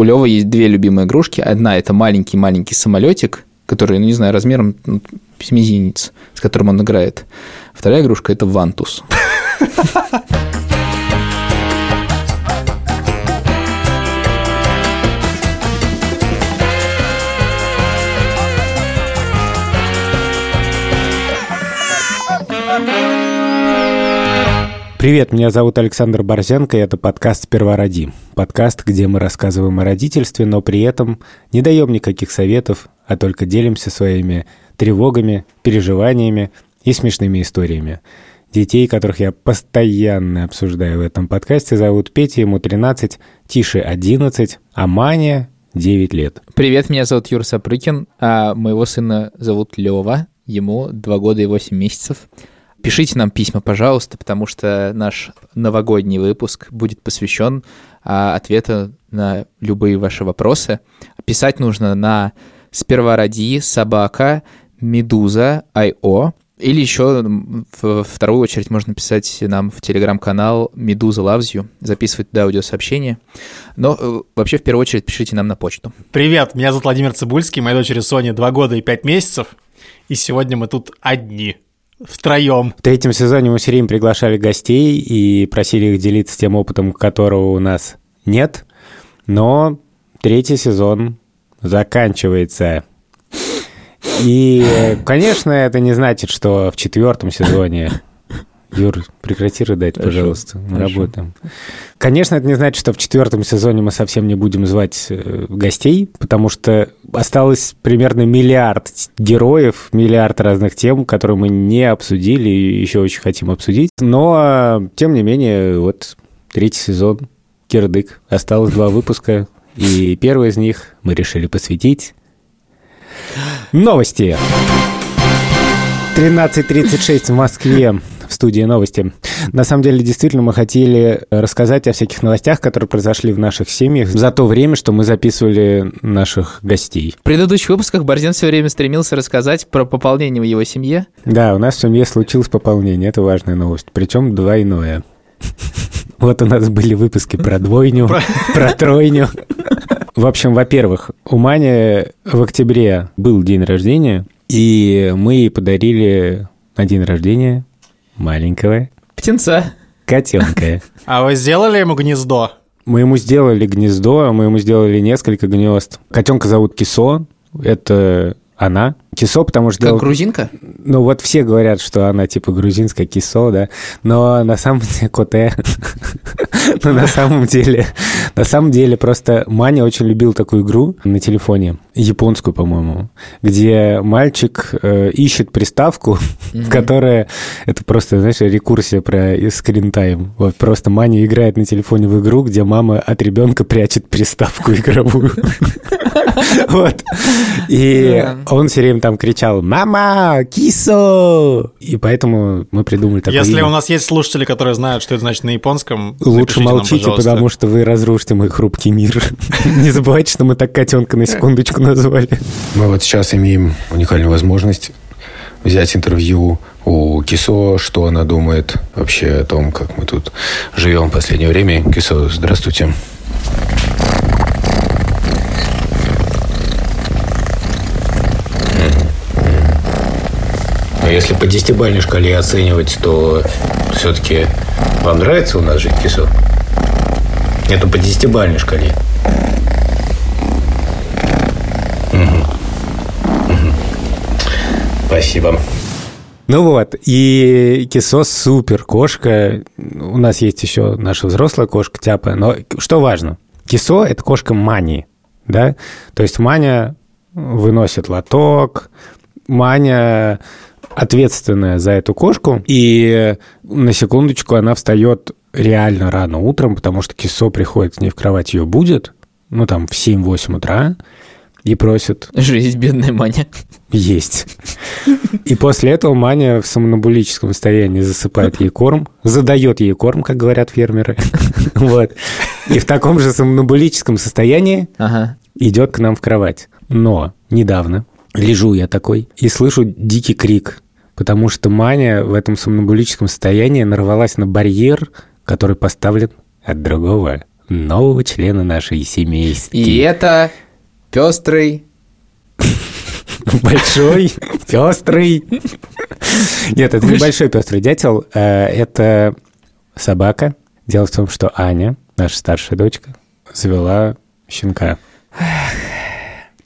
У Лёвы есть две любимые игрушки. Одна – это маленький-маленький самолетик, который, ну, не знаю, размером с мизинец, с которым он играет. Вторая игрушка – это вантус. Привет, меня зовут Александр Борзенко, и это подкаст «Сперва роди». Подкаст, где мы рассказываем о родительстве, но при этом не даем никаких советов, а только делимся своими тревогами, переживаниями и смешными историями. Детей, которых я постоянно обсуждаю в этом подкасте, зовут Петя, ему 13, Тише 11, а Мане 9 лет. Привет, меня зовут Юрий Сапрыкин, а моего сына зовут Лева, ему 2 года и 8 месяцев. Пишите нам письма, пожалуйста, потому что наш новогодний выпуск будет посвящен ответу на любые ваши вопросы. Писать нужно на «Сперва роди», «Собака», «Медуза», «Айо». Или еще во вторую очередь можно писать нам в телеграм-канал «Медуза Loves You», записывать туда аудиосообщения. Но вообще в первую очередь пишите нам на почту. Привет, меня зовут Владимир Цыбульский, моей дочери Соне 2 года и 5 месяцев, и сегодня мы тут одни. Втроем. В третьем сезоне мы все время приглашали гостей и просили их делиться тем опытом, которого у нас нет. Но третий сезон заканчивается. И, конечно, это не значит, что в четвертом сезоне... Юр, прекрати рыдать, пожалуйста. Мы работаем. Конечно, это не значит, что в четвертом сезоне мы совсем не будем звать гостей, потому что осталось примерно миллиард героев, миллиард разных тем, которые мы не обсудили и еще очень хотим обсудить. Но, тем не менее, вот третий сезон, кирдык. Осталось 2 выпуска, и первый из них мы решили посвятить новости. 13:36 в Москве. В студии новости. На самом деле, действительно, мы хотели рассказать о всяких новостях, которые произошли в наших семьях за то время, что мы записывали наших гостей. В предыдущих выпусках Борзен все время стремился рассказать про пополнение в его семье. Да, у нас в семье случилось пополнение. Это важная новость. Причем двойное. Вот у нас были выпуски про двойню, про тройню. В общем, во-первых, у Мани в октябре был день рождения, и мы ей подарили на день рождения... маленького птенца. Котенка. А вы сделали ему гнездо? Мы ему сделали гнездо, мы ему сделали несколько гнезд. Котенка зовут Кисо, это она. Кисо, потому что... Как грузинка? Ну, вот все говорят, что она типа грузинская Кисо, да. Но на самом деле коте. Но на самом деле просто Маня очень любил такую игру на телефоне, японскую, по-моему, где мальчик ищет приставку, которая... Это просто, знаешь, рекурсия про скринтайм. Вот просто Маня играет на телефоне в игру, где мама от ребенка прячет приставку игровую. Вот. И он все время там кричал: «Мама! Кисо!» И поэтому мы придумали такое. Если у нас есть слушатели, которые знают, что это значит на японском, лучше молчите, нам, потому что вы разрушите мой хрупкий мир. Не забывайте, что мы так котенка на секундочку назвали. Мы вот сейчас имеем уникальную возможность взять интервью у Кисо, что она думает вообще о том, как мы тут живем в последнее время. Кисо, здравствуйте. Если по 10-бальной шкале оценивать, то все-таки вам нравится у нас жить, Кисо? Это по 10-бальной шкале. Спасибо. Ну вот, и Кисо супер кошка. У нас есть еще наша взрослая кошка Тяпа. Но что важно, Кисо – это кошка Мани, да? То есть Маня выносит лоток, Маня... ответственная за эту кошку. И на секундочку она встает реально рано утром, потому что Кисо приходит к ней в кровать, ее будет, ну там в 7-8 утра, и просит... Жизнь, бедная Маня. Есть. И после этого Маня в сомнамбулическом состоянии засыпает ей корм, задает ей корм, как говорят фермеры. Вот. И в таком же сомнамбулическом состоянии идет к нам в кровать. Но недавно... Лежу я такой и слышу дикий крик, потому что Маня в этом сомнамбулическом состоянии нарвалась на барьер, который поставлен от другого нового члена нашей семейства. И это пестрый... Большой, пестрый... Нет, это небольшой пестрый дятел. Это собака. Дело в том, что Аня, наша старшая дочка, завела щенка.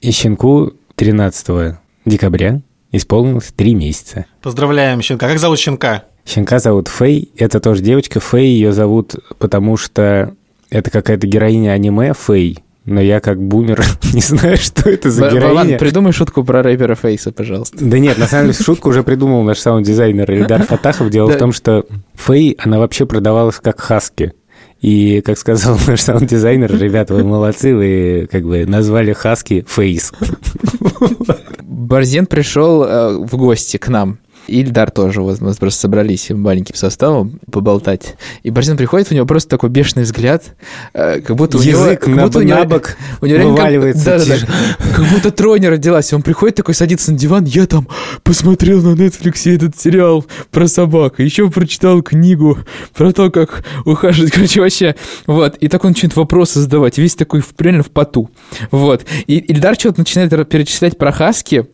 И щенку 13 декабря исполнилось 3 месяца. Поздравляем щенка. Как зовут щенка? Щенка зовут Фэй. Это тоже девочка. Фэй ее зовут, потому что это какая-то героиня аниме Фэй. Но я как бумер не знаю, что это за героиня. Ладно, придумай шутку про рэпера Фейса, пожалуйста. Да нет, на самом деле шутку уже придумал наш саунд-дизайнер Ильдар Фатахов. Дело в том, что Фэй, она вообще продавалась как Хаски. И, как сказал наш саунд-дизайнер, ребята, вы молодцы, вы как бы назвали Хаски Фейс. Борзен пришел в гости к нам. Ильдар тоже, вот мы просто собрались маленьким составом поболтать. И Борзен приходит, у него просто такой бешеный взгляд, как будто у него... Язык на бок вываливается. Как будто тройня родилась. Он приходит такой, садится на диван, я там посмотрел на Netflix этот сериал про собак, еще прочитал книгу про то, как ухаживать. Короче, вообще, вот. И так он начинает вопросы задавать, весь такой реально в поту. Вот. И Ильдар что-то начинает перечислять про хаски,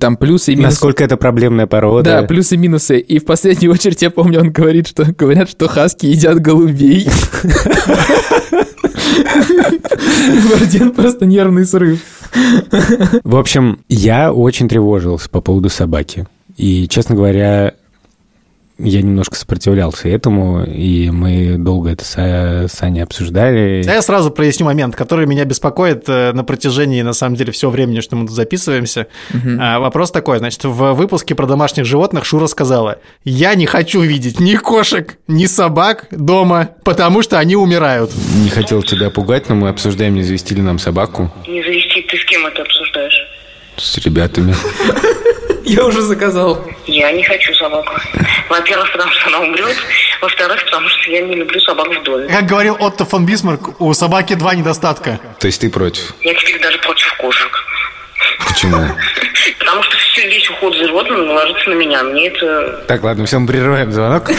там плюсы и минусы. Насколько это проблемная порода. Да, плюсы и минусы. И в последнюю очередь, я помню, он говорит, что говорят, что хаски едят голубей. Борзен просто нервный срыв. В общем, я очень тревожился по поводу собаки. И, честно говоря, я немножко сопротивлялся этому, и мы долго это с Аней обсуждали. А я сразу проясню момент, который меня беспокоит на протяжении, на самом деле, всего времени, что мы тут записываемся. Вопрос такой, значит, в выпуске про домашних животных Шура сказала, я не хочу видеть ни кошек, ни собак дома, потому что они умирают. Не хотел тебя пугать, но мы обсуждаем, не завести ли нам собаку. Не завести? Ты с кем это обсуждаешь? С ребятами. Я уже заказал. Я не хочу собаку. Во-первых, потому что она умрет. Во-вторых, потому что я не люблю собак в доме. Как говорил Отто фон Бисмарк, у собаки 2 недостатка. То есть ты против? Я теперь даже против кошек. Почему? Потому что весь уход за животным наложится на меня. Мне это... Так, ладно, все, мы прерываем звонок.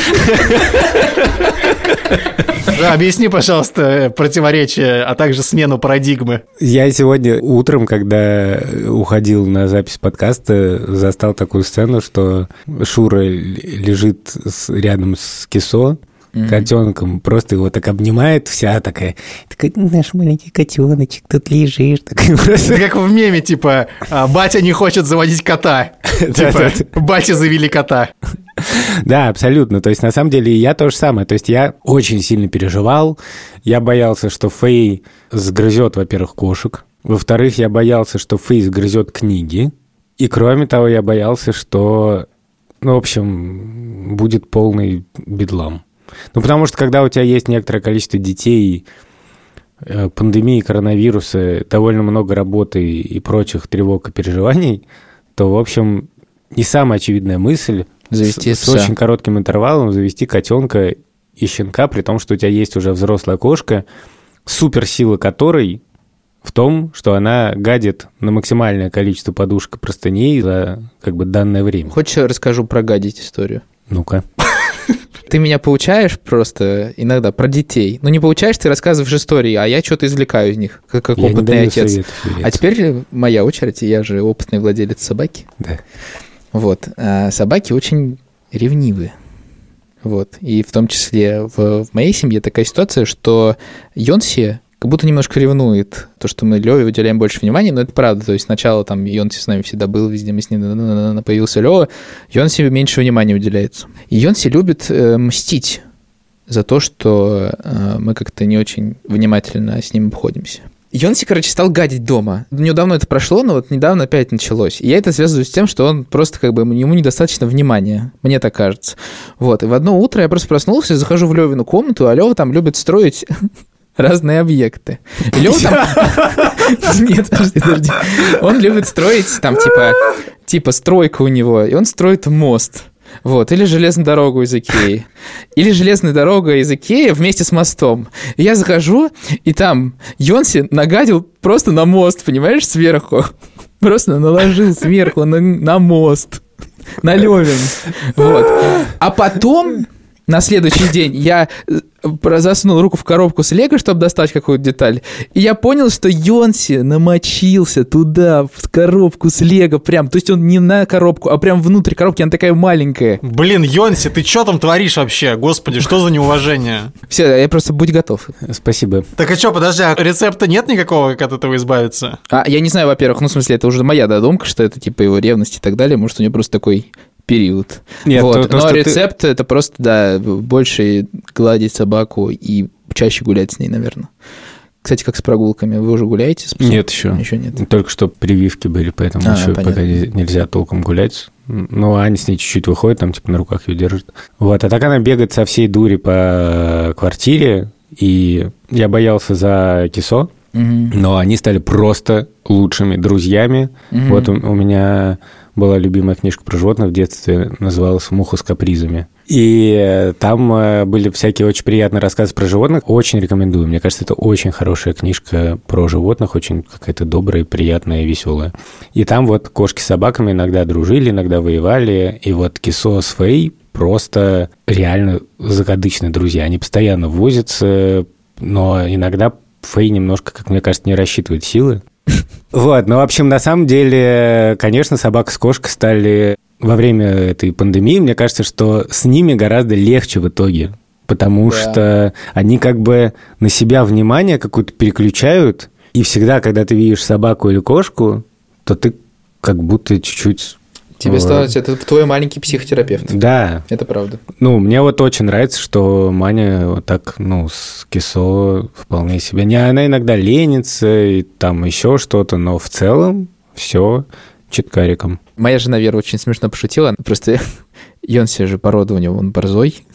Да, объясни, пожалуйста, противоречия, а также смену парадигмы. Я сегодня утром, когда уходил на запись подкаста, застал такую сцену, что Шура лежит рядом с Кисо, котенком, просто его так обнимает вся такая, наш маленький котеночек, тут лежишь. Это как в меме, типа, батя не хочет заводить кота. Типа, батя завели кота. Да, абсолютно. То есть, на самом деле, я то же самое. То есть, я очень сильно переживал. Я боялся, что Фэй сгрызет, во-первых, кошек. Во-вторых, я боялся, что Фэй сгрызет книги. И, кроме того, я боялся, что, в общем, будет полный бедлам. Ну, потому что, когда у тебя есть некоторое количество детей, пандемии, коронавируса, довольно много работы и прочих тревог и переживаний, то, в общем, не самая очевидная мысль с очень коротким интервалом завести котенка и щенка, при том, что у тебя есть уже взрослая кошка, суперсила которой в том, что она гадит на максимальное количество подушек и простыней за как бы данное время. Хочешь, я расскажу про гадить историю? Ну-ка. Ты меня получаешь просто иногда про детей. Ну, не получаешь, ты рассказываешь истории, а я что-то извлекаю из них, как опытный отец. Советов, а теперь моя очередь, я же опытный владелец собаки. Да. Вот. А собаки очень ревнивы. Вот. И в том числе в моей семье такая ситуация, что Йонси как будто немножко ревнует то, что мы Леве уделяем больше внимания, но это правда. То есть сначала там Йонси с нами всегда был, везде мы с ним, появился Лева, Йонси меньше внимания уделяется. И Йонси любит мстить за то, что мы как-то не очень внимательно с ним обходимся. Йонси, короче, стал гадить дома. Недавно это прошло, но вот недавно опять началось. И я это связываю с тем, что он просто как бы... Ему недостаточно внимания, мне так кажется. Вот. И в одно утро я просто проснулся, захожу в Левину комнату, а Лева там любит строить... разные объекты. Лёва там... Нет, подожди. Он любит строить там типа стройка у него, и он строит мост. Вот, или железную дорогу из Икеи. Или железная дорога из Икеи вместе с мостом. И я захожу, и там Йонси нагадил просто на мост, понимаешь, сверху. Просто наложил сверху на мост. На Лёвин. Вот. А потом... На следующий день я засунул руку в коробку с лего, чтобы достать какую-то деталь, и я понял, что Йонси намочился туда, в коробку с лего прям. То есть он не на коробку, а прям внутрь коробки, она такая маленькая. Блин, Йонси, ты что там творишь вообще? Господи, что за неуважение? Все, я просто будь готов. Спасибо. Так а что, подожди, а рецепта нет никакого, как от этого избавиться? А, я не знаю, во-первых, ну в смысле, это уже моя додумка, что это типа его ревность и так далее, может у него просто такой... период. Нет, вот. Но рецепт ты... это просто, да, больше гладить собаку и чаще гулять с ней, наверное. Кстати, как с прогулками. Вы уже гуляете? Нет, еще. Еще нет. Только что прививки были, поэтому еще понятно. Пока нельзя толком гулять. Ну, Аня с ней чуть-чуть выходит, там типа на руках ее держит. Вот. А так она бегает со всей дури по квартире, и я боялся за Кисо, но они стали просто лучшими друзьями. Вот у меня... была любимая книжка про животных в детстве, называлась «Муха с капризами». И там были всякие очень приятные рассказы про животных. Очень рекомендую. Мне кажется, это очень хорошая книжка про животных, очень какая-то добрая, приятная, веселая. И там вот кошки с собаками иногда дружили, иногда воевали. И вот Кисо с Фэй просто реально закадычные друзья. Они постоянно возятся, но иногда Фэй немножко, как мне кажется, не рассчитывает силы. Вот, ну, в общем, на самом деле, конечно, собака с кошкой стали во время этой пандемии, мне кажется, что с ними гораздо легче в итоге, потому что они как бы на себя внимание какое-то переключают, и всегда, когда ты видишь собаку или кошку, то ты как будто чуть-чуть... Тебе становится... Это твой маленький психотерапевт. Да. Это правда. Ну, мне вот очень нравится, что Маня вот так, ну, с Кисо вполне себе... Не, она иногда ленится и там еще что-то, но в целом все читкариком. Моя жена Вера очень смешно пошутила. Просто Йонси же порода у него, он борзой.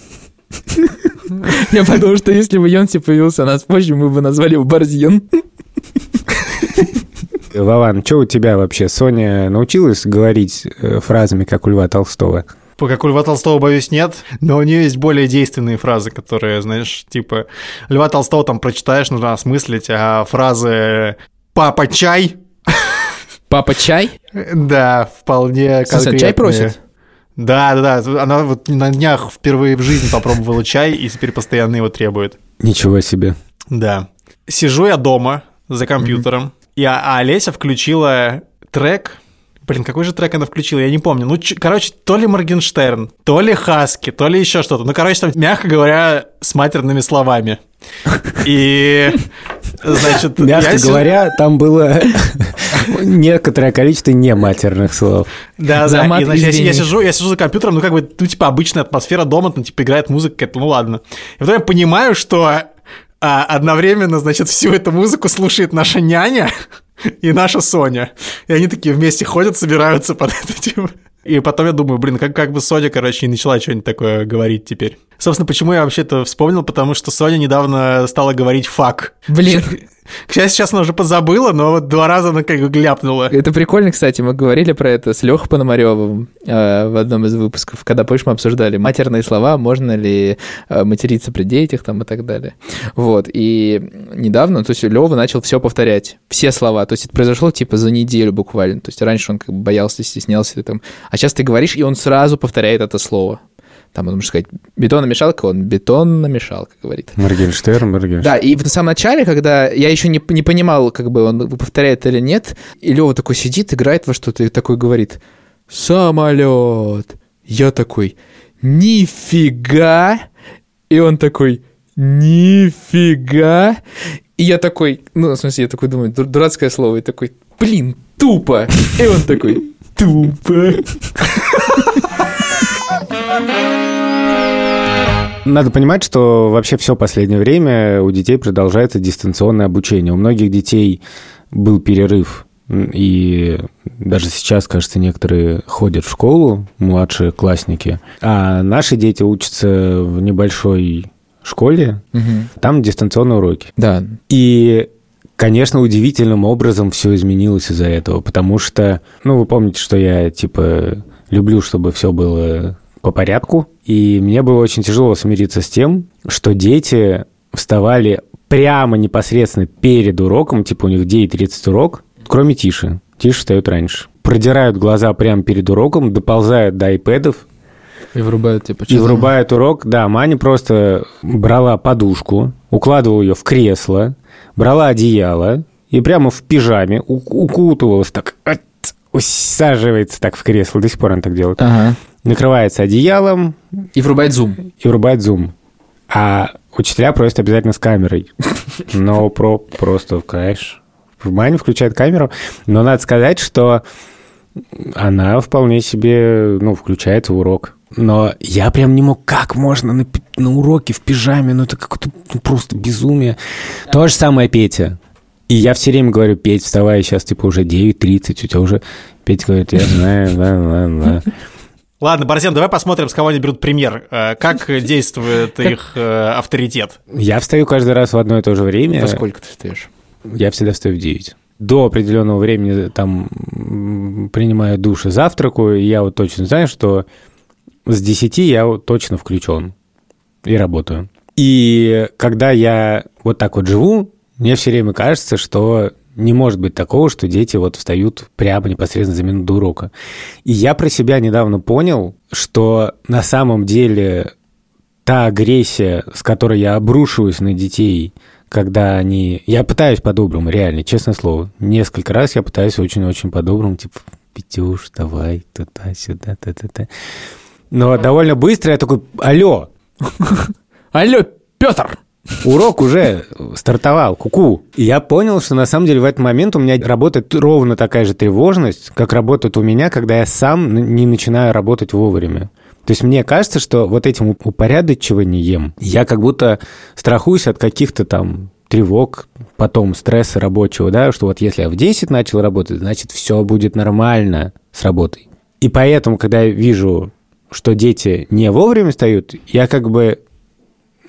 Я подумал, что если бы Йонси появился у нас позже, мы бы назвали его Борзен. Вован, что у тебя вообще? Соня научилась говорить фразами, как у Льва Толстого? Как у Льва Толстого, боюсь, нет, но у нее есть более действенные фразы, которые, знаешь, типа Льва Толстого там прочитаешь, нужно осмыслить, а фразы «папа чай». «Папа чай»? Да, вполне конкретные. Чай просит? Да. Она вот на днях впервые в жизни попробовала чай и теперь постоянно его требует. Ничего себе. Да. Сижу я дома за компьютером. А Олеся включила трек. Блин, какой же трек она включила? Я не помню. Ну, короче, то ли Моргенштерн, то ли Хаски, то ли еще что-то. Ну, короче, там, мягко говоря, с матерными словами. И, значит... Мягко говоря, там было некоторое количество нематерных слов. Да. И, значит, я сижу за компьютером, ну, как бы, ну, типа, обычная атмосфера дома, там, типа, играет музыка какая-то, ну, ладно. И потом я понимаю, что... А одновременно, значит, всю эту музыку слушает наша няня и наша Соня. И они такие вместе ходят, собираются под это, типа. И потом я думаю, блин, как бы Соня, короче, не начала что-нибудь такое говорить теперь. Собственно, почему я вообще это вспомнил? Потому что Соня недавно стала говорить «фак». Блин. К счастью, сейчас она уже позабыла, но вот 2 раза она как бы гляпнула. Это прикольно, кстати, мы говорили про это с Лёхой Пономарёвым в одном из выпусков, когда, помнишь, мы обсуждали матерные слова, можно ли материться при детях там и так далее. Вот, и недавно, то есть Лёва начал все повторять, все слова, то есть это произошло типа за неделю буквально, то есть раньше он как бы боялся, стеснялся, там. А сейчас ты говоришь, и он сразу повторяет это слово. Там он может сказать «бетономешалка», он «бетономешалка» говорит. Моргенштерн. Да, и в самом начале, когда я еще не понимал, как бы он повторяет или нет, и Лева такой сидит, играет во что-то и такой говорит «самолет». Я такой «нифига». И он такой «нифига». И я такой, ну, в смысле, я такой думаю, дурацкое слово, и такой «блин, тупо». И он такой «тупо». Надо понимать, что вообще все последнее время у детей продолжается дистанционное обучение. У многих детей был перерыв, и даже сейчас, кажется, некоторые ходят в школу, младшие классники, а наши дети учатся в небольшой школе, там дистанционные уроки. Да. И, конечно, удивительным образом все изменилось из-за этого, потому что, ну, вы помните, что я, типа, люблю, чтобы все было... по порядку, и мне было очень тяжело смириться с тем, что дети вставали прямо непосредственно перед уроком, типа у них 9:30 урок, кроме Тиши. Тиша встает раньше. Продирают глаза прямо перед уроком, доползают до айпэдов, И врубает, типа, часы. И врубает урок. Да, Маня просто брала подушку, укладывала ее в кресло, брала одеяло и прямо в пижаме укутывалась так, усаживается так в кресло. До сих пор она так делает. Ага. Накрывается одеялом. И врубает зум. И врубает зум. А учителя просят обязательно с камерой. Но просто, конечно... Маня включает камеру. Но надо сказать, что она вполне себе, включается в урок. Но я прям не мог, как можно на уроке в пижаме, это какое-то просто безумие. Да. То же самое Петя. И я все время говорю: Петь, вставай, сейчас уже 9:30, у тебя уже... Петя говорит: я знаю, да. Ладно, Борзен, давай посмотрим, с кого они берут пример. Как действует их авторитет? Я встаю каждый раз в одно и то же время. Во сколько ты встаешь? Я всегда встаю в 9. До определенного времени там принимаю душ и завтракаю, и я точно знаю, что с 10 я точно включен и работаю. И когда я так живу, мне все время кажется, что не может быть такого, что дети встают прямо непосредственно за минуту до урока. И я про себя недавно понял, что на самом деле та агрессия, с которой я обрушиваюсь на детей, когда они... Я пытаюсь по-доброму, реально, честное слово. Несколько раз я пытаюсь очень-очень по-доброму, типа, Петюш, давай, туда-сюда, та-та-та. Но довольно быстро я такой: алло! Алло, Петр! Урок уже стартовал, ку-ку. И я понял, что на самом деле в этот момент у меня работает ровно такая же тревожность, как работает у меня, когда я сам не начинаю работать вовремя. То есть мне кажется, что этим упорядочиванием я как будто страхуюсь от каких-то там тревог, потом стресса рабочего, да, что если я в 10 начал работать, значит, все будет нормально с работой. И поэтому, когда я вижу, что дети не вовремя встают, я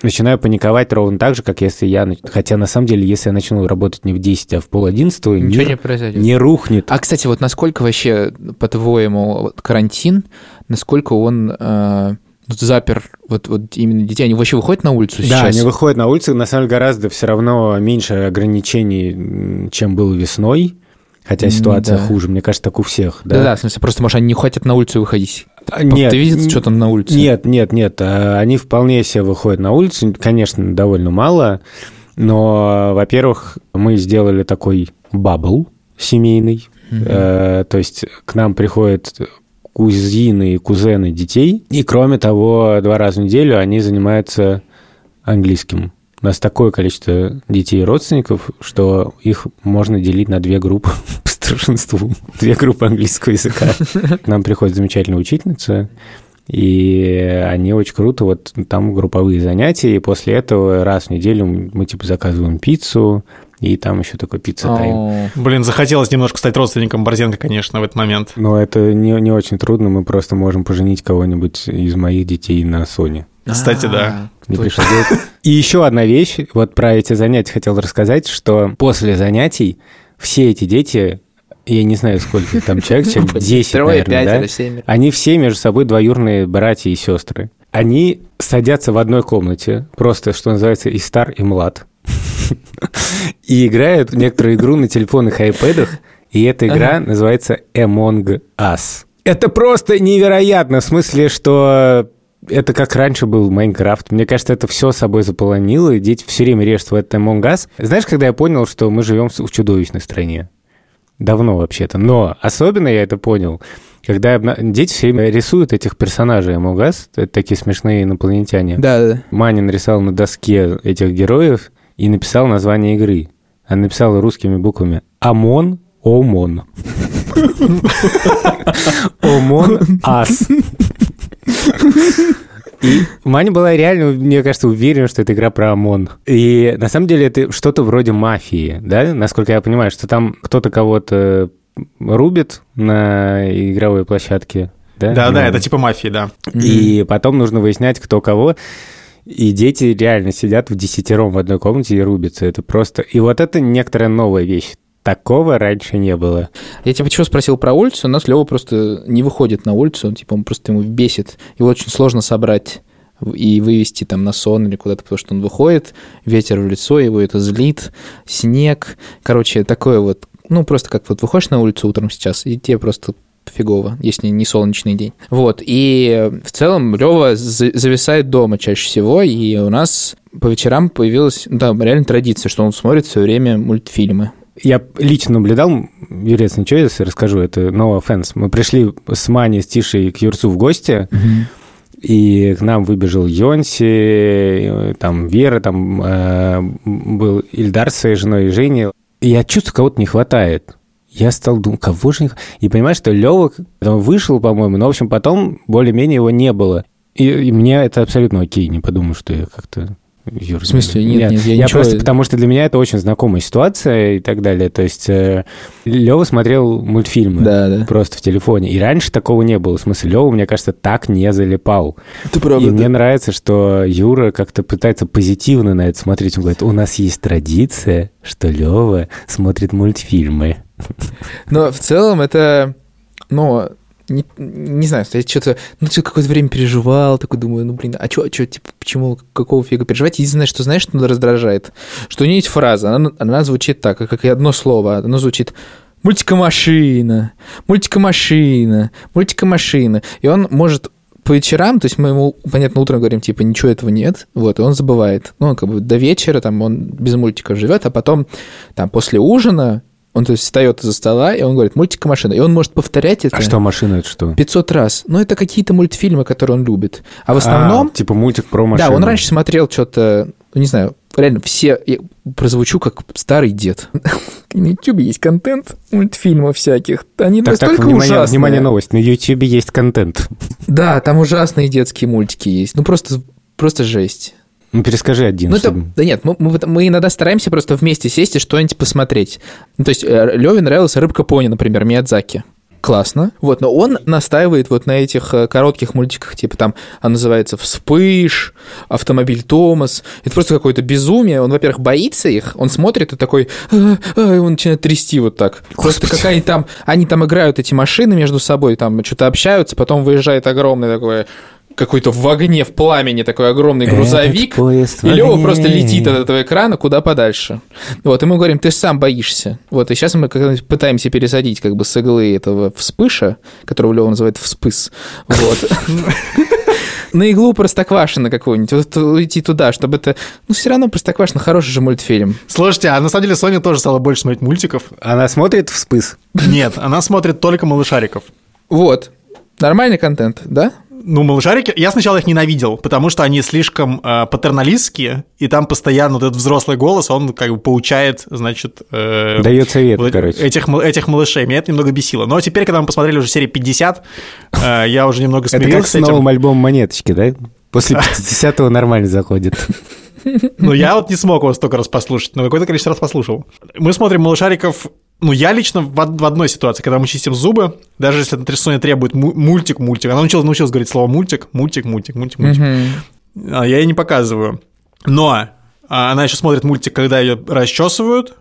начинаю паниковать ровно так же, как если я... Хотя, на самом деле, если я начну работать не в 10, а в 10:30, ничего не произойдет. Не рухнет. А, кстати, насколько вообще, по-твоему, карантин, насколько он запер... именно детей, они вообще выходят на улицу сейчас? Да, они выходят на улицу, на самом деле, гораздо все равно меньше ограничений, чем было весной. Хотя ситуация хуже, мне кажется, так у всех. Да, в смысле, просто, может, они не хотят на улицу выходить. Нет, ты видишь, что там на улице? Нет. Они вполне себе выходят на улицу. Конечно, довольно мало. Но, во-первых, мы сделали такой бабл семейный. Mm-hmm. То есть к нам приходят кузины и кузены детей. И, кроме того, 2 раза в неделю они занимаются английским. У нас такое количество детей и родственников, что их можно делить на 2 группы по старшинству. 2 группы английского языка. К нам приходит замечательная учительница, и они очень круто. Там групповые занятия, и после этого раз в неделю мы заказываем пиццу, и там еще такой пицца-тайм. Блин, захотелось немножко стать родственником Борзенко, конечно, в этот момент. Но это не очень трудно, мы просто можем поженить кого-нибудь из моих детей на Соне. Кстати, да. Не пришлось делать. И еще одна вещь, про эти занятия хотел рассказать, что после занятий все эти дети, я не знаю, сколько там человек 10, наверное, да? Они все между собой двоюродные братья и сестры. Они садятся в одной комнате, просто, что называется, и стар, и млад, и играют в некоторую игру на телефонных iPad'ах, и эта игра называется Among Us. Это просто невероятно, в смысле, что... Это как раньше был Майнкрафт. Мне кажется, это все собой заполонило, и дети все время режут в этот Among Us. Знаешь, когда я понял, что мы живем в чудовищной стране? Давно вообще-то. Но особенно я это понял, когда дети все время рисуют этих персонажей Among Us. Это такие смешные инопланетяне. Да. Маня нарисовал на доске этих героев и написал название игры. Она написала русскими буквами «Амон Омон». «Омон Ас». И Маня была реально, мне кажется, уверена, что это игра про ОМОН. И на самом деле это что-то вроде мафии, да? Насколько я понимаю, что там кто-то кого-то рубит на игровой площадке, да? Да, это типа мафии, да. И потом нужно выяснять, кто кого. И дети реально сидят в 10 в одной комнате и рубятся. Это просто... И это некоторая новая вещь. Такого раньше не было. Я тебя почему спросил про улицу? У нас Лева просто не выходит на улицу, он просто ему бесит. Его очень сложно собрать и вывести на сон или куда-то, потому что он выходит, ветер в лицо, его это злит, снег. Короче, такое просто как выходишь на улицу утром сейчас, и тебе просто просто фигово, если не солнечный день. Вот, и в целом Лёва зависает дома чаще всего, и у нас по вечерам появилась, да, реально традиция, что он смотрит все время мультфильмы. Я лично наблюдал, Юрий, ничего, если расскажу, это no offense. Мы пришли с Маней, с Тишей к Юрцу в гости, и к нам выбежал Йонси, там Вера, там был Ильдар с своей женой и Женей. И я чувствую, кого-то не хватает. Я стал думать, кого же не хватает? И понимаю, что Лёва вышел, по-моему, но, в общем, потом более-менее его не было. И мне это абсолютно окей, не подумал, что я как-то... Юр, в смысле? Нет, я ничего... просто, потому что для меня это очень знакомая ситуация и так далее. То есть Лёва смотрел мультфильмы просто в телефоне. И раньше такого не было. В смысле, Лёва, мне кажется, так не залипал. Это правда. И мне нравится, что Юра как-то пытается позитивно на это смотреть. Он говорит, у нас есть традиция, что Лёва смотрит мультфильмы. Но в целом это... ну, не знаю, я что-то... ну, какое-то время переживал, такой думаю, ну, блин, а чё, типа, почему, какого фига переживать? Единственное, что знаешь, что раздражает, что у нее есть фраза, она звучит так, как и одно слово, оно звучит «мультикомашина», «мультикомашина», «мультикомашина», и он может... по вечерам, то есть мы ему, понятно, утром говорим, типа, ничего этого нет, вот, и он забывает. Ну, он как бы до вечера, там, он без мультиков живет, а потом, там, после ужина... он, то есть, встает из-за стола, и он говорит, мультикомашина. И он может повторять это... А что машина, это что? 500 раз. Ну, это какие-то мультфильмы, которые он любит. А в основном... типа мультик про машину. Да, он раньше смотрел что-то, не знаю, реально все... я прозвучу как старый дед. На Ютьюбе есть контент мультфильмов всяких. Они настолько ужасные. Внимание, новость. На Ютьюбе есть контент. Да, там ужасные детские мультики есть. Ну, просто жесть. Ну, перескажи один. Ну, чтобы... да нет, мы иногда стараемся просто вместе сесть и что-нибудь посмотреть. Ну, то есть Лёве нравилась «Рыбка пони», например, Миядзаки. Классно. Вот, но он настаивает вот на этих коротких мультиках, типа там, он называется «Вспыш», «Автомобиль Томас». Это просто какое-то безумие. Он, во-первых, боится их, он смотрит и такой... и он начинает трясти вот так. Господи. Просто как они там играют эти машины между собой, там что-то общаются, потом выезжает огромный такой... какой-то в огне, в пламени такой огромный грузовик, и Лёва просто летит от этого экрана куда подальше. Вот, и мы говорим, ты сам боишься. Вот, и сейчас мы пытаемся пересадить как бы с иглы этого вспыша, которого Лёва называет вспыс, вот, на иглу Простоквашино какую-нибудь, вот уйти туда, чтобы это... Ну, все равно Простоквашино хороший же мультфильм. Слушайте, а на самом деле Соня тоже стала больше смотреть мультиков. Она смотрит вспыс? Нет, она смотрит только малышариков. Вот, нормальный контент, да? Ну, малышарики, я сначала их ненавидел, потому что они слишком патерналистские, и там постоянно вот этот взрослый голос, он как бы поучает, значит... дает совет, короче. Этих малышей. Меня это немного бесило. Но теперь, когда мы посмотрели уже серии 50, я уже немного смирился с этим. Это как с новым альбомом «Монеточки», да? После 50-го нормально заходит. Ну, я вот не смог его столько раз послушать, но какое-то количество раз послушал. Мы смотрим малышариков... Ну, я лично в одной ситуации, когда мы чистим зубы, даже если Соня требует мультик, она научилась говорить слово мультик. Я ей не показываю. Но она еще смотрит мультик, когда ее расчесывают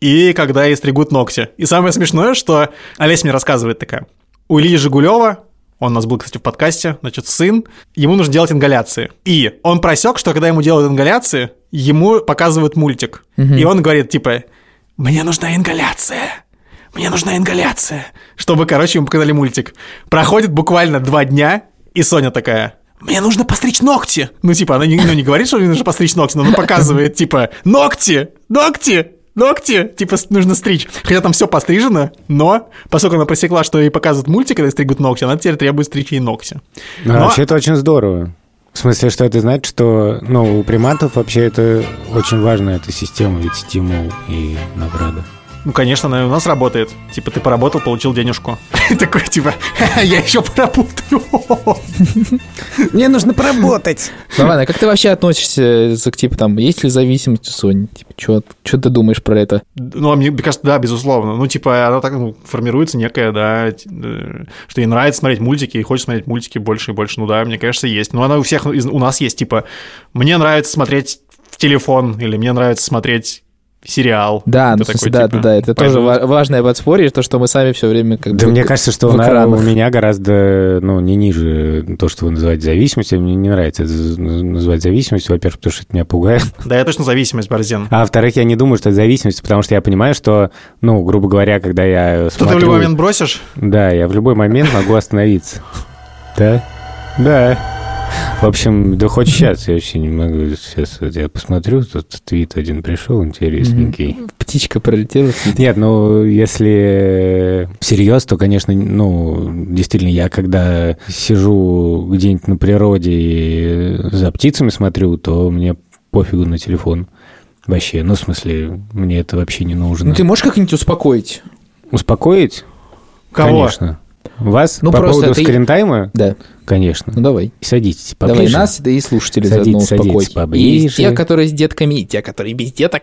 и когда ей стригут ногти. И самое смешное, что Олеся мне рассказывает такая. У Ильи Жигулева, он у нас был, кстати, в подкасте, значит, сын, ему нужно делать ингаляции. И он просек, что когда ему делают ингаляции, ему показывают мультик. И он говорит, типа... Мне нужна ингаляция. Чтобы, короче, ему показали мультик. Проходит буквально 2 дня, и Соня такая... Мне нужно постричь ногти. Ну, типа, она не говорит, что мне нужно постричь ногти, но она показывает, типа, ногти. Типа, нужно стричь. Хотя там все пострижено, но поскольку она просекла, что ей показывают мультик, когда стригут ногти, она теперь требует стричь ей ногти. Вообще, это очень здорово. В смысле, что это значит, что, ну, у приматов вообще это очень важно, эта система, ведь стимул и награда. Ну, конечно, она у нас работает. Типа, ты поработал, получил денежку. Такой, типа, я еще поработаю. Мне нужно поработать. Ладно, как ты вообще относишься к, типа, там, есть ли зависимость у Сони? Типа, что ты думаешь про это? Ну, мне кажется, да, безусловно. Ну, типа, она так формируется некая, да, что ей нравится смотреть мультики, и хочет смотреть мультики больше и больше. Ну, да, мне кажется, есть. Но она у всех, у нас есть, типа, мне нравится смотреть в телефон, или мне нравится смотреть сериал. Да, ну, такой, да, типа, да, это тоже важное подспорье, то, что мы сами все время как бы. Да, мне кажется, что у меня гораздо, ну, не ниже то, что вы называете зависимостью. Мне не нравится это называть зависимостью, во-первых, потому что это меня пугает. Да, я точно зависимость, Борзен. А во-вторых, я не думаю, что это зависимость, потому что я понимаю, что, ну, грубо говоря, когда я смотрю... Что ты в любой момент бросишь? Да, я в любой момент могу остановиться. Да? Да. В общем, да хоть сейчас, я вообще не могу. Сейчас вот я посмотрю, тут твит один пришел интересненький. Птичка пролетела. Нет, ну, если всерьез, то, конечно, ну, действительно, я когда сижу где-нибудь на природе и за птицами смотрю, то мне пофигу на телефон вообще. Ну, в смысле, мне это вообще не нужно. Ну, ты можешь как-нибудь успокоить? Успокоить? Кого? Конечно. Вас ну, по поводу скринтайма? Да. Конечно. Ну, давай. Садитесь поближе. Давай нас, да и слушателей заодно успокоить. И те, которые с детками, и те, которые без деток.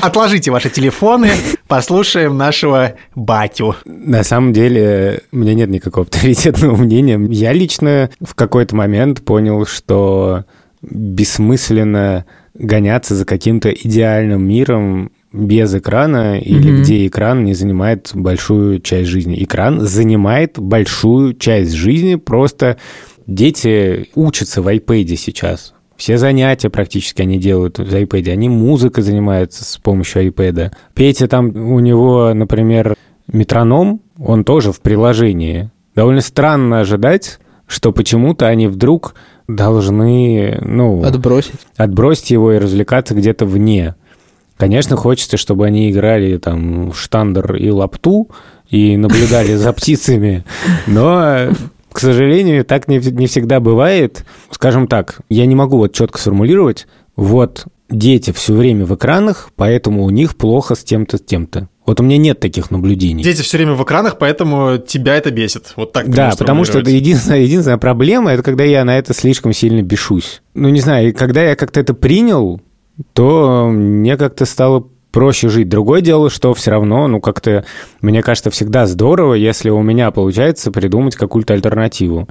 Отложите ваши телефоны, послушаем нашего батю. На самом деле, у меня нет никакого авторитетного мнения. Я лично в какой-то момент понял, что бессмысленно гоняться за каким-то идеальным миром, без экрана, или где экран не занимает большую часть жизни. Экран занимает большую часть жизни, просто дети учатся в iPad сейчас. Все занятия практически они делают в iPad, они музыкой занимаются с помощью iPad. Петя там, у него, например, метроном, он тоже в приложении. Довольно странно ожидать, что почему-то они вдруг должны, ну... Отбросить его и развлекаться где-то вне. Конечно, хочется, чтобы они играли там в штандер и лапту и наблюдали за птицами, но, к сожалению, так не всегда бывает. Скажем так, я не могу вот четко сформулировать, вот дети все время в экранах, поэтому у них плохо с тем-то, с тем-то. Вот у меня нет таких наблюдений. Дети все время в экранах, поэтому тебя это бесит. Вот так. Да, потому что это единственная проблема, это когда я на это слишком сильно бешусь. Ну, не знаю, когда я как-то это принял, то мне как-то стало проще жить. Другое дело, что все равно, ну, как-то, мне кажется, всегда здорово, если у меня получается придумать какую-то альтернативу.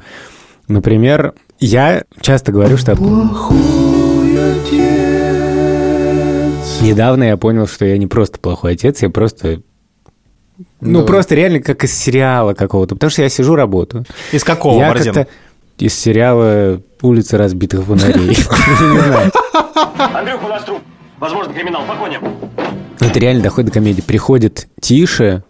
Например, я часто говорю, что... Плохой отец. Недавно я понял, что я не просто плохой отец, я просто... Ну, давай. Просто реально как из сериала какого-то, потому что я сижу, работаю. Из какого, Борзенко? Из сериала «Улица разбитых фонарей». Андрюха, у нас труп. Возможно, криминал. Погоня. Это реально доходит до комедии. Приходит Тиша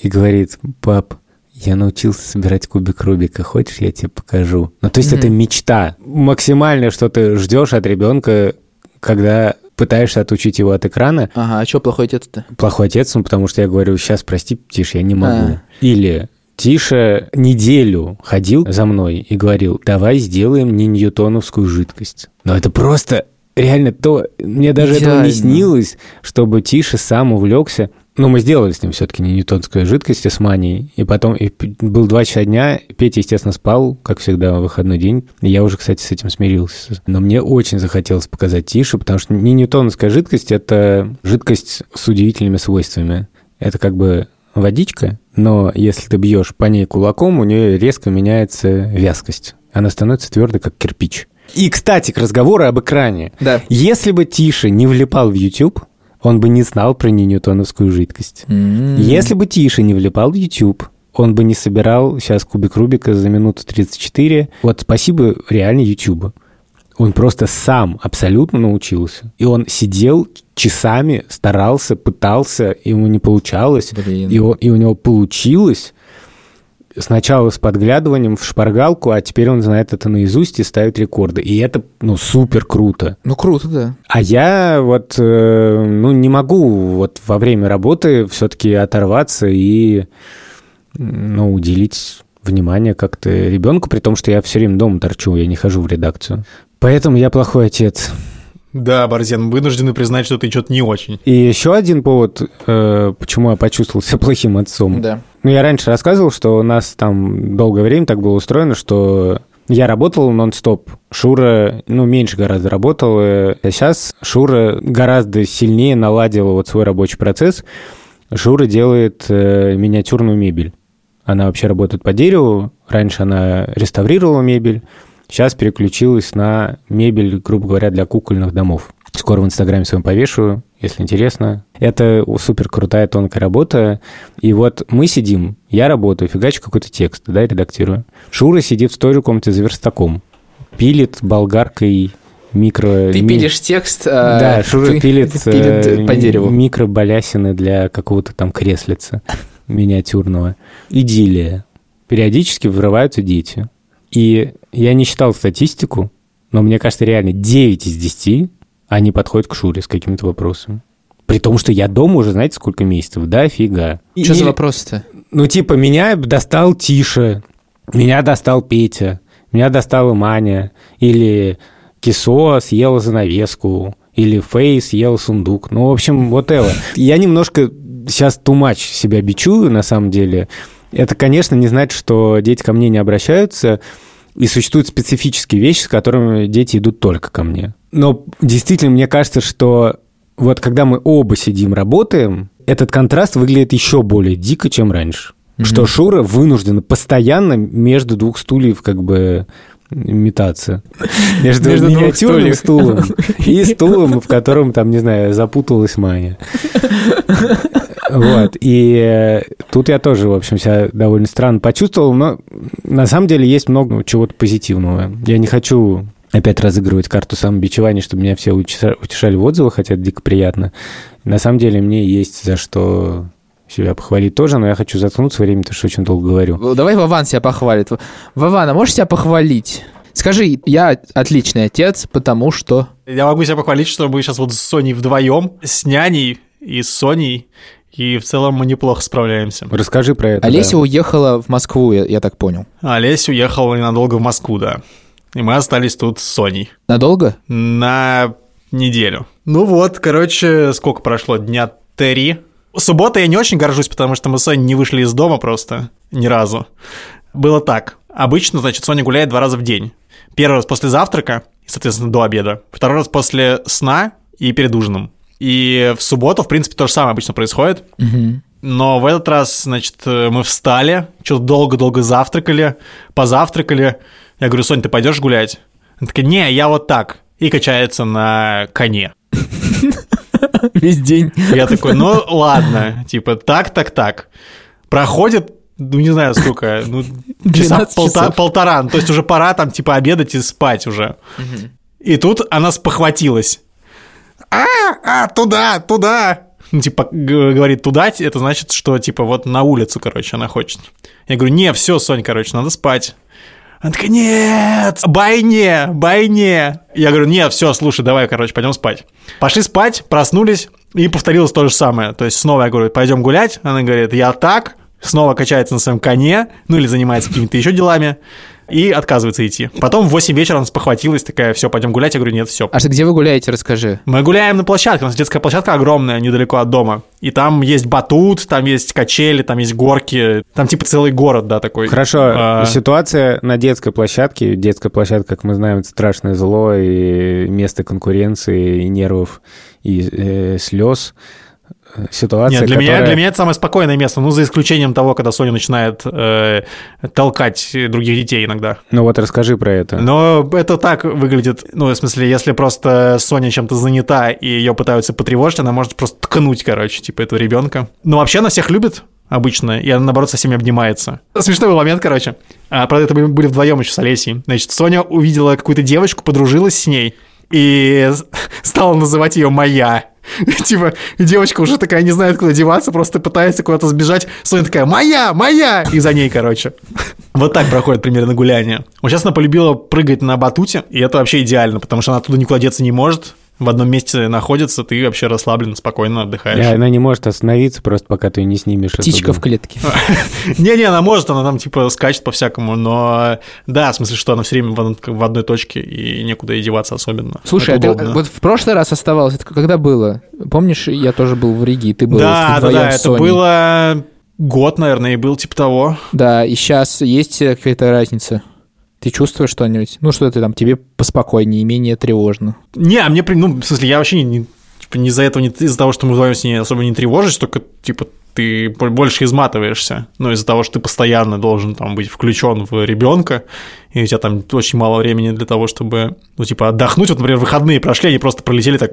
и говорит: пап, я научился собирать кубик Рубика. Хочешь, я тебе покажу? Ну, то есть это мечта. Максимальное, что ты ждешь от ребенка, когда пытаешься отучить его от экрана. Ага, а что плохой отец-то? Плохой отец, ну, потому что я говорю: сейчас, прости, Тиш, я не могу. Или... Тиша неделю ходил за мной и говорил: давай сделаем не ньютоновскую жидкость. Но это просто реально то... Мне даже этого не снилось, чтобы Тиша сам увлекся. Но мы сделали с ним все-таки не ньютоновскую жидкость, а с манией. И потом и был 2 часа дня, Петя, естественно, спал, как всегда, в выходной день. Я уже, кстати, с этим смирился. Но мне очень захотелось показать Тише, потому что не ньютоновская жидкость – это жидкость с удивительными свойствами. Это как бы... водичка, но если ты бьешь по ней кулаком, у нее резко меняется вязкость. Она становится твердой, как кирпич. И, кстати, к разговору об экране. Да. Если бы Тиша не влипал в YouTube, он бы не знал про ньютоновскую жидкость. Если бы Тиша не влипал в YouTube, он бы не собирал сейчас кубик Рубика за минуту 34. Вот спасибо реально YouTube. Он просто сам абсолютно научился. И он сидел часами, старался, пытался, ему не получалось. И у него получилось сначала с подглядыванием в шпаргалку, а теперь он знает это наизусть и ставит рекорды. И это, ну, супер круто. Ну, круто, да. А я вот, ну, не могу вот во время работы все-таки оторваться и, ну, уделить внимание как-то ребенку, при том, что я все время дома торчу, я не хожу в редакцию. Поэтому я плохой отец. Да, Борзен, вынуждены признать, что ты что-то не очень. И еще один повод, почему я почувствовал себя плохим отцом. Да. Ну, я раньше рассказывал, что у нас там долгое время так было устроено, что я работал нон-стоп. Шура, ну, меньше гораздо работал. А сейчас Шура гораздо сильнее наладила вот свой рабочий процесс. Шура делает миниатюрную мебель. Она вообще работает по дереву. Раньше она реставрировала мебель. Сейчас переключилась на мебель, грубо говоря, для кукольных домов. Скоро в Инстаграме своем повешу, если интересно. Это супер крутая тонкая работа. И вот мы сидим, я работаю, фигачу какой-то текст, да, редактирую. Шура сидит в той же комнате за верстаком, пилит болгаркой микро... Ты пилишь текст, а да, Шура пилит по дереву. Микро-балясины для какого-то там креслица миниатюрного. Идиллия. Периодически врываются дети. И я не считал статистику, но мне кажется, реально 9 из 10 они подходят к Шуре с какими-то вопросами. При том, что я дома уже, знаете, сколько месяцев? Да, фига. Что за вопросы-то? Ну, типа, меня достал Тиша, меня достал Петя, меня достала Маня, или Кисо съела занавеску, или Фэй съела сундук. Ну, в общем, вот это. Я немножко сейчас too much себя бичую, на самом деле. Это, конечно, не значит, что дети ко мне не обращаются, и существуют специфические вещи, с которыми дети идут только ко мне. Но действительно, мне кажется, что вот когда мы оба сидим, работаем, этот контраст выглядит еще более дико, чем раньше. Mm-hmm. Что Шура вынуждена постоянно между двух стульев как бы метаться. Между миниатюрным стулом и стулом, в котором, там, не знаю, запуталась Майя. Вот, и тут я тоже, в общем, себя довольно странно почувствовал, но на самом деле есть много чего-то позитивного. Я не хочу опять разыгрывать карту самобичевания, чтобы меня все утешали в отзывах, хотя это дико приятно. На самом деле мне есть за что себя похвалить тоже, но я хочу заткнуться время, потому что очень долго говорю. Давай Вован себя похвалит. Вован, а можешь себя похвалить? Скажи, я отличный отец, потому что... Я могу себя похвалить, что мы сейчас вот с Соней вдвоем, с няней и с Соней... И в целом мы неплохо справляемся. Расскажи про это. Олеся уехала в Москву, я так понял. Олеся уехала ненадолго в Москву, да. И мы остались тут с Соней. Надолго? На неделю. Ну вот, короче, сколько прошло? Дня 3. Суббота я не очень горжусь, потому что мы с Соней не вышли из дома просто ни разу. Было так. Обычно, значит, Соня гуляет 2 раза в день. Первый раз после завтрака, соответственно, до обеда. Второй раз после сна и перед ужином. И в субботу, в принципе, то же самое обычно происходит. Угу. Но в этот раз, значит, мы встали, что-то долго-долго завтракали, позавтракали. Я говорю, Соня, ты пойдешь гулять? Она такая, не, я вот так. И качается на коне. Весь день. Я такой, ну ладно, типа так. Проходит, ну не знаю сколько, ну часа полтора. То есть уже пора там типа обедать и спать уже. И тут она спохватилась. Туда. Ну, типа, говорит, туда, это значит, что, типа, вот на улицу, короче, она хочет. Я говорю, не, все, Сонь, короче, надо спать. Она такая, нет, байне. Я говорю, не, все, слушай, давай, короче, пойдем спать. Пошли спать, проснулись, и повторилось то же самое. То есть снова я говорю, пойдем гулять. Она говорит, я так, снова качается на своем коне, ну, или занимается какими-то еще делами. И отказывается идти. Потом в 8 вечера она спохватилась, такая, все, пойдем гулять. Я говорю, нет, все. А что, где вы гуляете, расскажи. Мы гуляем на площадке. У нас детская площадка огромная, недалеко от дома. И там есть батут, там есть качели, там есть горки. Там типа целый город, да, такой. Хорошо, ситуация на детской площадке. Детская площадка, как мы знаем, это страшное зло, и место конкуренции, и нервов, и слез. Ситуация, нет, для меня это самое спокойное место, ну, за исключением того, когда Соня начинает толкать других детей иногда. Ну вот расскажи про это. Но это так выглядит, ну, в смысле, если просто Соня чем-то занята и ее пытаются потревожить, она может просто ткнуть, короче, типа этого ребенка. Но вообще она всех любит обычно, и она, наоборот, со всеми обнимается. Смешной был момент, короче. Правда, это мы были вдвоем еще с Олесей. Значит, Соня увидела какую-то девочку, подружилась с ней и стала называть ее «моя». Типа, девочка уже такая не знает, куда деваться, просто пытается куда-то сбежать. Соня такая, моя! И за ней, короче. Вот так проходит примерно гуляние. Вот сейчас она полюбила прыгать на батуте, и это вообще идеально, потому что она оттуда никуда деться не может. В одном месте находится, ты вообще расслаблен, спокойно отдыхаешь. Да, она не может остановиться просто, пока ты не снимешь. Птичка оттуда в клетке. Не-не, она может, она там типа скачет по-всякому, но да, в смысле, что она все время в одной точке и некуда ей деваться особенно. Слушай, а ты вот в прошлый раз оставалась, это когда было? Помнишь, я тоже был в Риге, и ты был вдвоем с Соней. Да, это было год, наверное, и был типа того. Да, и сейчас есть какая-то разница? Ты чувствуешь что-нибудь? Ну, что-то там тебе поспокойнее, менее тревожно. Не, а мне... Ну, в смысле, я вообще не из-за того, что мы вдвоем с ней особо не тревожусь, только, типа, ты больше изматываешься, ну, из-за того, что ты постоянно должен там быть включен в ребенка, и у тебя там очень мало времени для того, чтобы, ну, типа, отдохнуть. Вот, например, выходные прошли, они просто пролетели так,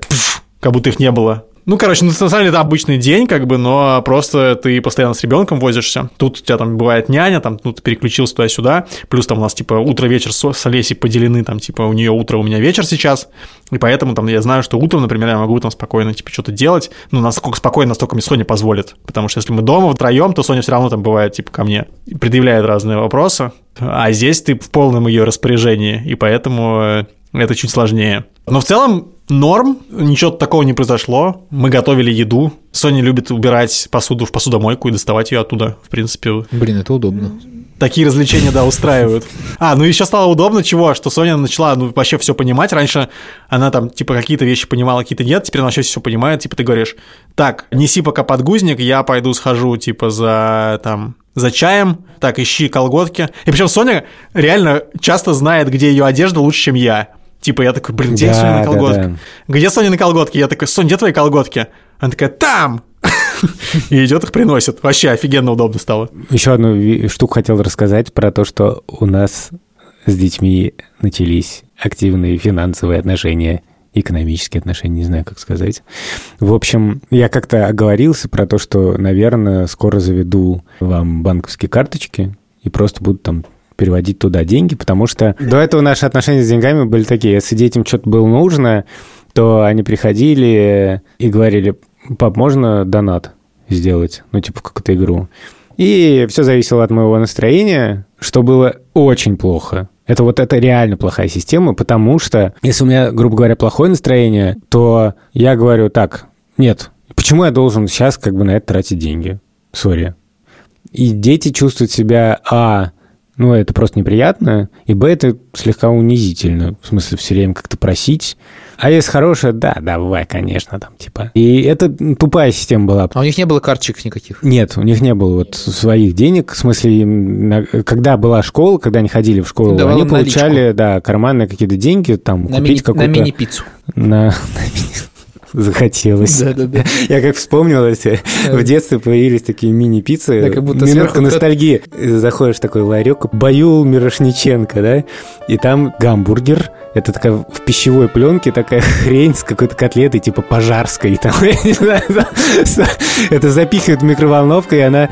как будто их не было. Ну, короче, на самом деле это обычный день, как бы, но просто ты постоянно с ребенком возишься. Тут у тебя там бывает няня, там, ну, ты переключился туда-сюда. Плюс там у нас, типа, утро-вечер с Олесей поделены, там, типа, у нее утро, у меня вечер сейчас. И поэтому там я знаю, что утром, например, я могу там спокойно, типа, что-то делать. Ну, насколько спокойно, настолько мне Соня позволит. Потому что если мы дома втроем, то Соня все равно там бывает, типа, ко мне предъявляет разные вопросы. А здесь ты в полном ее распоряжении, и поэтому это чуть сложнее. Но в целом норм, ничего такого не произошло. Мы готовили еду. Соня любит убирать посуду в посудомойку и доставать ее оттуда, в принципе. Блин, это удобно. Такие развлечения, да, устраивают. А, ну еще стало удобно чего, что Соня начала, ну, вообще все понимать. Раньше она там, типа, какие-то вещи понимала, какие-то нет. Теперь она вообще все понимает. Типа, ты говоришь, так, неси пока подгузник, я пойду схожу, типа, за, там, за чаем. Так, ищи колготки. И причем Соня реально часто знает, где ее одежда лучше, чем я. Типа, я такой, блин, где Соня на колготке? Где Соня на колготке? Я такой, Соня, где твои колготки? Она такая, там! И идет их приносит. Вообще офигенно удобно стало. Еще одну штуку хотел рассказать про то, что у нас с детьми начались активные финансовые отношения, экономические отношения, не знаю, как сказать. В общем, я как-то оговорился про то, что, наверное, скоро заведу вам банковские карточки и просто буду там переводить туда деньги, потому что до этого наши отношения с деньгами были такие. Если детям что-то было нужно, то они приходили и говорили, пап, можно донат сделать? Ну, типа, какую-то игру. И все зависело от моего настроения, что было очень плохо. Это вот это реально плохая система, потому что если у меня, грубо говоря, плохое настроение, то я говорю так, нет, почему я должен сейчас как бы на это тратить деньги? Сори. И дети чувствуют себя, ну, это просто неприятно, и б, это слегка унизительно, в смысле, все время как-то просить. А если хорошее, да, давай, конечно, там, типа. И это тупая система была. А у них не было карточек никаких? Нет, у них не было вот своих денег, в смысле, когда была школа, когда они ходили в школу, давал они получали, наличку. Да, карманные какие-то деньги, там, на купить какую-то... На мини-пиццу. Захотелось. Да. Я как вспомнил, в детстве появились такие мини-пиццы. Да, как будто минутка ностальгии. Заходишь в такой ларек, баюл Мирошниченко, да? И там гамбургер. Это такая в пищевой пленке такая хрень с какой-то котлетой, типа пожарской. Там, я не знаю, это запихивает в микроволновку, и она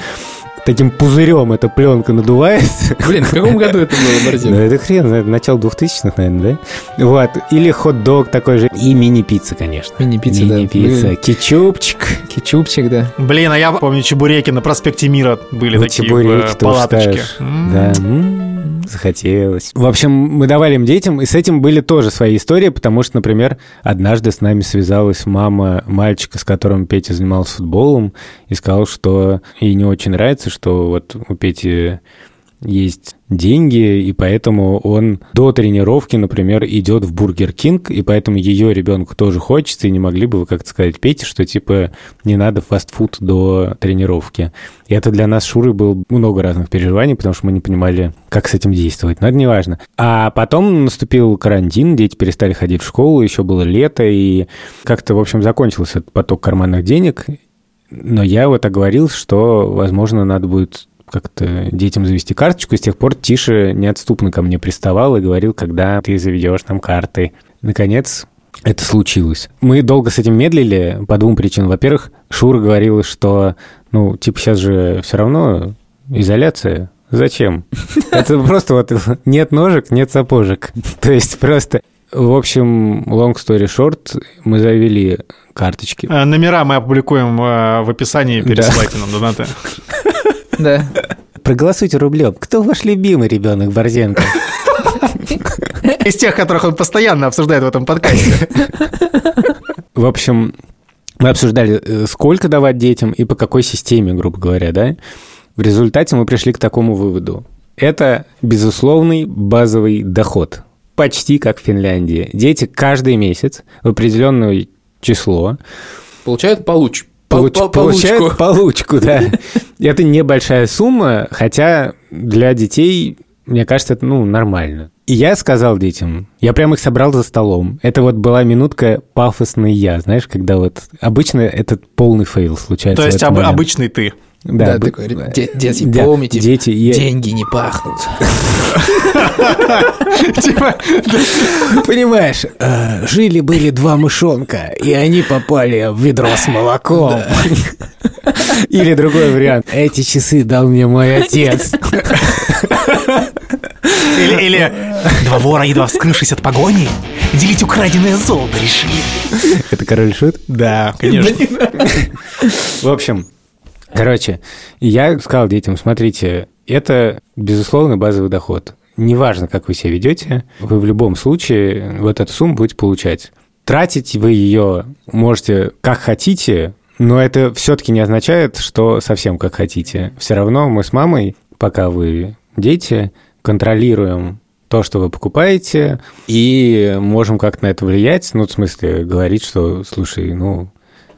таким пузырем эта пленка надувается. Блин, в каком году это было, Борзенко? Ну, это хрен, это начало 2000-х, наверное, да? Вот. Или хот-дог такой же. И мини-пицца, конечно. Мини-пицца, да. Блин. Кетчупчик, да. Блин, а я помню, чебуреки на проспекте Мира были, ну, такие палаточки. Да. Захотелось. В общем, мы давали им детям, и с этим были тоже свои истории, потому что, например, однажды с нами связалась мама мальчика, с которым Петя занимался футболом, и сказал, что ей не очень нравится, что вот у Пети есть деньги, и поэтому он до тренировки, например, идет в Бургер Кинг, и поэтому ее ребенку тоже хочется, и не могли бы вы как-то сказать Пете, что, типа, не надо фастфуд до тренировки. И это для нас, Шуры, было много разных переживаний, потому что мы не понимали, как с этим действовать, но это не важно. А потом наступил карантин, дети перестали ходить в школу, еще было лето, и как-то, в общем, закончился этот поток карманных денег, но я вот оговорился, что, возможно, надо будет как-то детям завести карточку, и с тех пор Тиша неотступно ко мне приставал и говорил, когда ты заведешь нам карты. Наконец, это случилось. Мы долго с этим медлили по двум причинам. Во-первых, Шура говорила, что, ну, типа, сейчас же все равно изоляция. Зачем? Это просто вот нет ножек, нет сапожек. То есть просто... В общем, long story short, мы завели карточки. Номера мы опубликуем в описании, пересылайте нам донаты. Да. Проголосуйте рублем. Кто ваш любимый ребенок Борзенко? Из тех, которых он постоянно обсуждает в этом подкасте. В общем, мы обсуждали, сколько давать детям и по какой системе, грубо говоря, да? В результате мы пришли к такому выводу. Это безусловный базовый доход. Почти как в Финляндии. Дети каждый месяц в определенное число получают получку, да. Это небольшая сумма, хотя для детей, мне кажется, это, ну, нормально. И я сказал детям, я прям их собрал за столом. Это вот была минутка пафосный я, знаешь, когда вот обычно этот полный фейл случается. То есть обычный ты. Да, такой, дети, помните, дети, деньги не пахнут. Понимаешь, жили-были два мышонка, и они попали в ведро с молоком. Или другой вариант. Эти часы дал мне мой отец. Или два вора, едва вскрывшись от погони, делить украденное золото решили. Это король шут? Да, конечно. В общем, короче, я сказал детям, смотрите, это, безусловно, базовый доход. Неважно, как вы себя ведете, вы в любом случае вот эту сумму будете получать. Тратить вы ее можете как хотите, но это все-таки не означает, что совсем как хотите. Все равно мы с мамой, пока вы дети, контролируем то, что вы покупаете, и можем как-то на это влиять. Ну, в смысле, говорить, что, слушай, ну,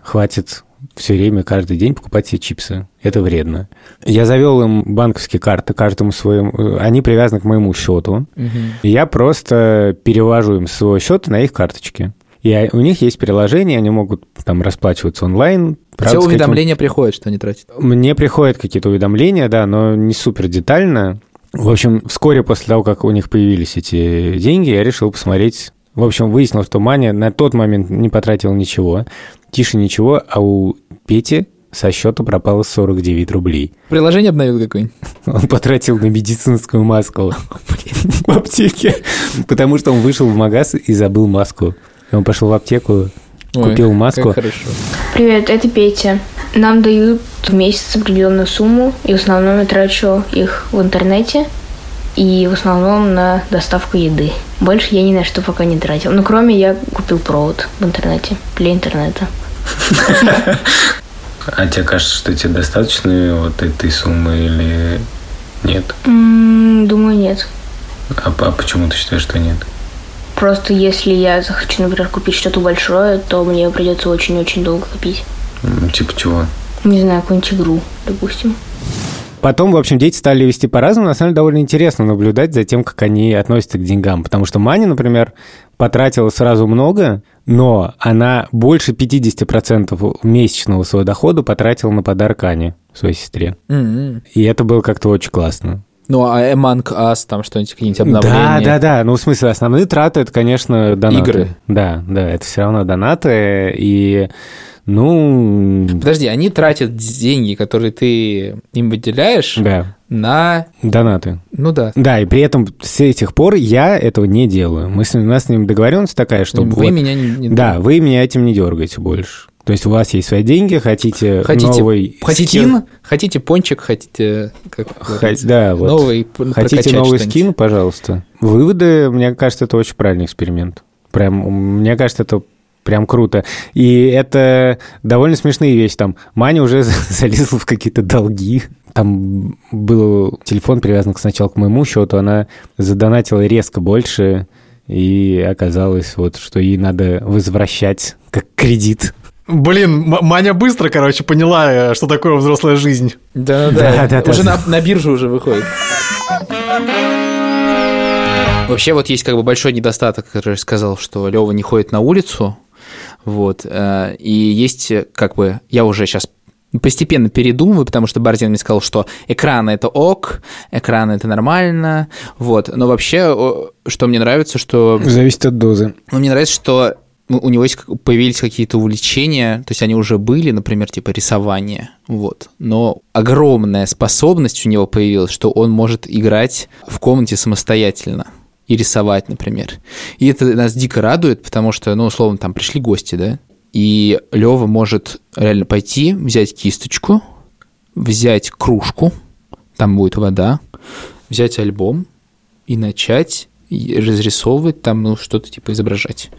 хватит все время, каждый день покупать себе чипсы. Это вредно. Я завел им банковские карты, каждому своему. Они привязаны к моему счету. Угу. Я просто перевожу им с своего счета на их карточки. И у них есть приложение, они могут там расплачиваться онлайн. Все уведомления приходят, что они тратят? Мне приходят какие-то уведомления, да, но не супер детально. В общем, вскоре после того, как у них появились эти деньги, я решил посмотреть. В общем, выяснилось, что Маня на тот момент не потратила ничего, Тише ничего, а у Пети со счета пропало 49 рублей. Приложение обновил какое-нибудь? Он потратил на медицинскую маску в аптеке, потому что он вышел в магаз и забыл маску. Он пошел в аптеку, купил маску. Привет, это Петя. Нам дают в месяц определенную сумму, и в основном я трачу их в интернете, и в основном на доставку еды. Больше я ни на что пока не тратил. Ну, кроме я купил провод в интернете, для интернета. А тебе кажется, что тебе достаточно вот этой суммы или нет? Думаю, нет. А почему ты считаешь, что нет? Просто если я захочу, например, купить что-то большое, то мне придется очень-очень долго копить. Типа чего? Не знаю, какую-нибудь игру, допустим. Потом, в общем, дети стали вести по-разному. На самом деле, довольно интересно наблюдать за тем, как они относятся к деньгам. Потому что Маня, например, потратила сразу много, но она больше 50% месячного своего дохода потратила на подарок Ане, своей сестре. Mm-hmm. И это было как-то очень классно. Ну, а Among Us, там что-нибудь, какие-нибудь обновления? Да. Ну, в смысле, основные траты, это, конечно, донаты. Игры. Да, это все равно донаты, и, ну... Подожди, они тратят деньги, которые ты им выделяешь, да, на... Донаты. Ну, да. Да, и при этом с этих пор я этого не делаю. У нас с ним договоренность такая, что... Вы вот... меня не... Да, вы меня этим не дергаете больше. То есть у вас есть свои деньги, хотите новый скин? Хотите пончик, хотите... Хотите новый скин, пожалуйста. Выводы, мне кажется, это очень правильный эксперимент. Мне кажется, это прям круто. И это довольно смешные вещи. Там Маня уже залезла в какие-то долги. Там был телефон привязан сначала к моему счету, она задонатила резко больше, и оказалось, вот, что ей надо возвращать как кредит. Блин, Маня быстро, короче, поняла, что такое взрослая жизнь. Да. Уже на биржу уже выходит. Вообще вот есть как бы большой недостаток, который сказал, что Лева не ходит на улицу. Вот. И есть как бы... Я уже сейчас постепенно передумываю, потому что Борзенко мне сказал, что экраны – это ок, экраны – это нормально. Вот. Но вообще, что мне нравится, что... Зависит от дозы. Мне нравится, что... У него появились какие-то увлечения, то есть они уже были, например, типа рисование, вот. Но огромная способность у него появилась, что он может играть в комнате самостоятельно и рисовать, например. И это нас дико радует, потому что, ну, условно, там пришли гости, да, и Лёва может реально пойти, взять кисточку, взять кружку, там будет вода, взять альбом и начать... разрисовывать, там, ну, что-то типа изображать.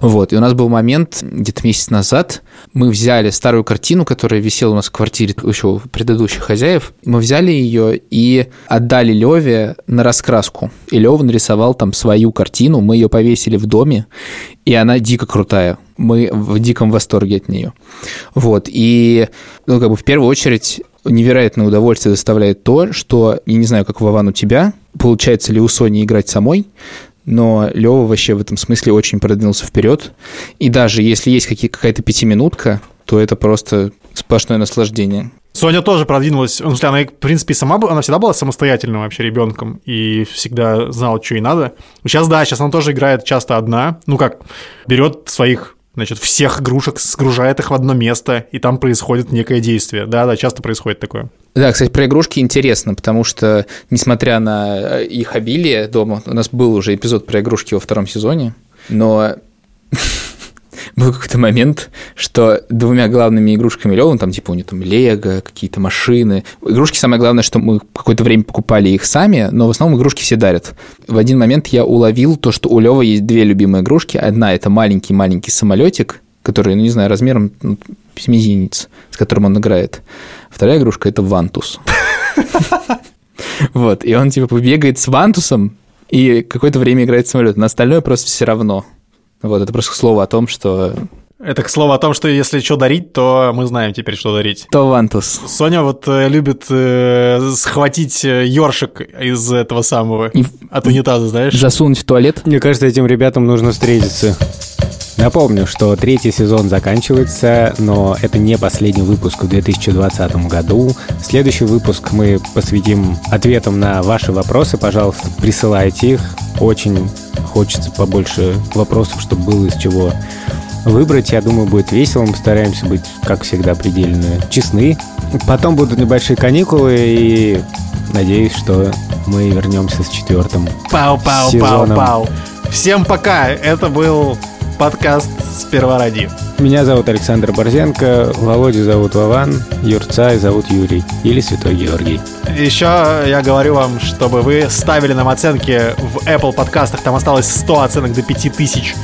Вот. И у нас был момент, где-то месяц назад, мы взяли старую картину, которая висела у нас в квартире еще у предыдущих хозяев, мы взяли ее и отдали Леве на раскраску. И Лева нарисовал там свою картину, мы ее повесили в доме, и она дико крутая. Мы в диком восторге от нее. Вот. И, ну, как бы в первую очередь невероятное удовольствие доставляет то, что, я не знаю, как, Вован, у тебя, получается ли у Сони играть самой, но Лева вообще в этом смысле очень продвинулся вперед. И даже если есть какая-то пятиминутка, то это просто сплошное наслаждение. Соня тоже продвинулась. В смысле, она, в принципе, она всегда была самостоятельным вообще ребенком и всегда знала, что ей надо. Сейчас, да, сейчас она тоже играет часто одна. Ну как, берет своих, значит, всех игрушек, сгружает их в одно место, и там происходит некое действие. Да-да, часто происходит такое. Да, кстати, про игрушки интересно, потому что, несмотря на их обилие дома, у нас был уже эпизод про игрушки во втором сезоне, но... Был какой-то момент, что двумя главными игрушками Лёва, там типа у него там лего, какие-то машины. Игрушки, самое главное, что мы какое-то время покупали их сами, но в основном игрушки все дарят. В один момент я уловил то, что у Лёвы есть две любимые игрушки. Одна – это маленький-маленький самолетик, который, ну не знаю, размером с мизинец, с которым он играет. Вторая игрушка – это вантус. Вот, и он типа бегает с вантусом и какое-то время играет с самолётом. На остальное просто все равно. Вот, это просто слово о том, что... Это к слову о том, что если что дарить, то мы знаем теперь, что дарить. То вантус. Соня вот любит схватить ёршик из этого самого, от унитаза, знаешь? Засунуть в туалет. Мне кажется, этим ребятам нужно встретиться. Напомню, что третий сезон заканчивается, но это не последний выпуск в 2020 году. Следующий выпуск мы посвятим ответам на ваши вопросы. Пожалуйста, присылайте их. Очень хочется побольше вопросов, чтобы было из чего выбрать. Я думаю, будет весело. Мы стараемся быть, как всегда, предельно честны. Потом будут небольшие каникулы, и надеюсь, что мы вернемся с четвертым сезоном. Пау-пау-пау-пау. Всем пока! Это был... подкаст «Сперва роди». Меня зовут Александр Борзенко, Володю зовут Вован, Юрца зовут Юрий или Святой Георгий. Еще я говорю вам, чтобы вы ставили нам оценки в Apple подкастах. Там осталось 100 оценок до 5000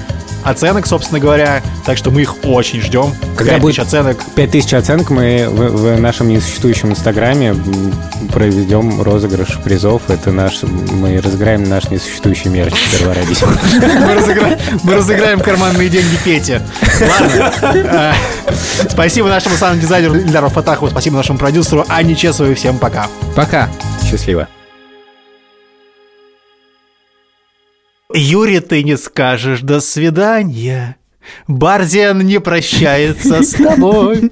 оценок, собственно говоря. Так что мы их очень ждем. Когда будет 5000 оценок, мы в нашем несуществующем инстаграме проведем розыгрыш призов. Это наш... Мы разыграем наш несуществующий мерч «Сперва роди». Мы разыграем карманные деньги Пети. Ладно. Спасибо нашему саунд-дизайнеру Ильдару Фатахову, спасибо нашему продюсеру Анне Чесовой. Всем пока. Пока. Счастливо. Юре ты не скажешь «до свидания». Борзен не прощается с тобой.